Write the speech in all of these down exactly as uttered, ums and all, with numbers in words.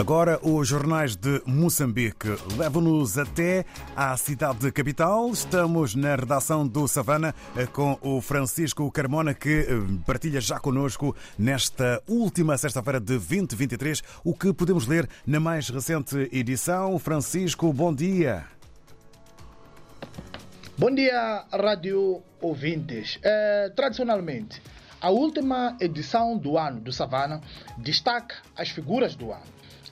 Agora, os jornais de Moçambique levam-nos até à cidade capital. Estamos na redação do Savana com o Francisco Carmona, que partilha já connosco, nesta última sexta-feira de vinte e vinte e três, o que podemos ler na mais recente edição. Francisco, bom dia. Bom dia, rádio ouvintes. É, tradicionalmente, a última edição do ano do Savana destaca as figuras do ano,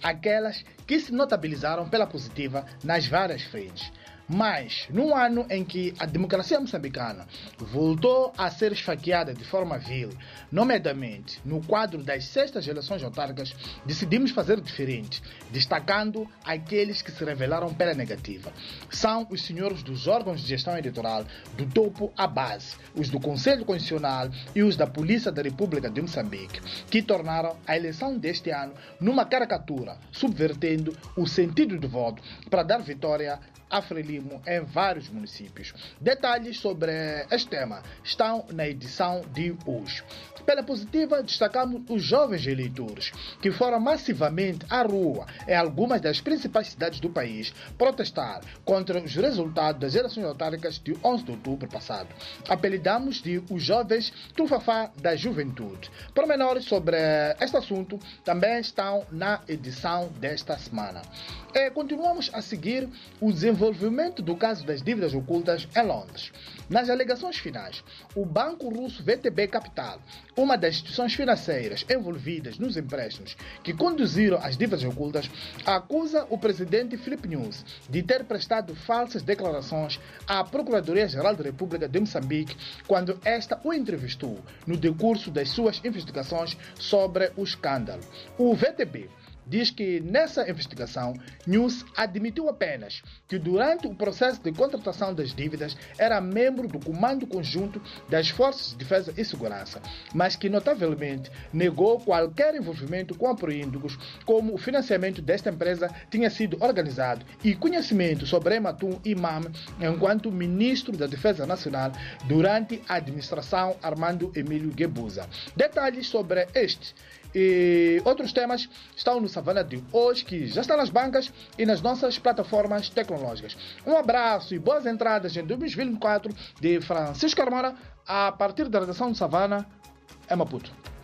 aquelas que se notabilizaram pela positiva nas várias frentes. Mas, num ano em que a democracia moçambicana voltou a ser esfaqueada de forma vil, nomeadamente no quadro das sextas eleições autárquicas, decidimos fazer diferente, destacando aqueles que se revelaram pela negativa. São os senhores dos órgãos de gestão eleitoral, do topo à base, os do Conselho Constitucional e os da Polícia da República de Moçambique, que tornaram a eleição deste ano numa caricatura, subvertendo o sentido do voto para dar vitória a Frelimo em vários municípios. Detalhes sobre este tema estão na edição de hoje. Pela positiva, destacamos os jovens eleitores, que foram massivamente à rua em algumas das principais cidades do país protestar contra os resultados das eleições autárquicas de onze de outubro passado. Apelidamos de os jovens Tufafá da Juventude. Pormenores sobre este assunto também estão na edição desta semana. E continuamos a seguir o desenvolvimento do caso das dívidas ocultas em Londres. Nas alegações finais, o banco russo V T B Capital, uma das instituições financeiras envolvidas nos empréstimos que conduziram às dívidas ocultas, acusa o presidente Filipe Nyusi de ter prestado falsas declarações à Procuradoria-Geral da República de Moçambique quando esta o entrevistou no decurso das suas investigações sobre o escândalo. O V T B diz que nessa investigação, Nyusi admitiu apenas que durante o processo de contratação das dívidas era membro do Comando Conjunto das Forças de Defesa e Segurança, mas que notavelmente negou qualquer envolvimento com a Proíndicos, como o financiamento desta empresa tinha sido organizado e conhecimento sobre Ematum e M A M enquanto Ministro da Defesa Nacional durante a administração Armando Emílio Gebuza. Detalhes sobre este e outros temas estão no Savana de hoje, que já está nas bancas e nas nossas plataformas tecnológicas. Um abraço e boas entradas em dois mil e vinte e quatro de Francisco Carmona, a partir da redação do Savana, em Maputo.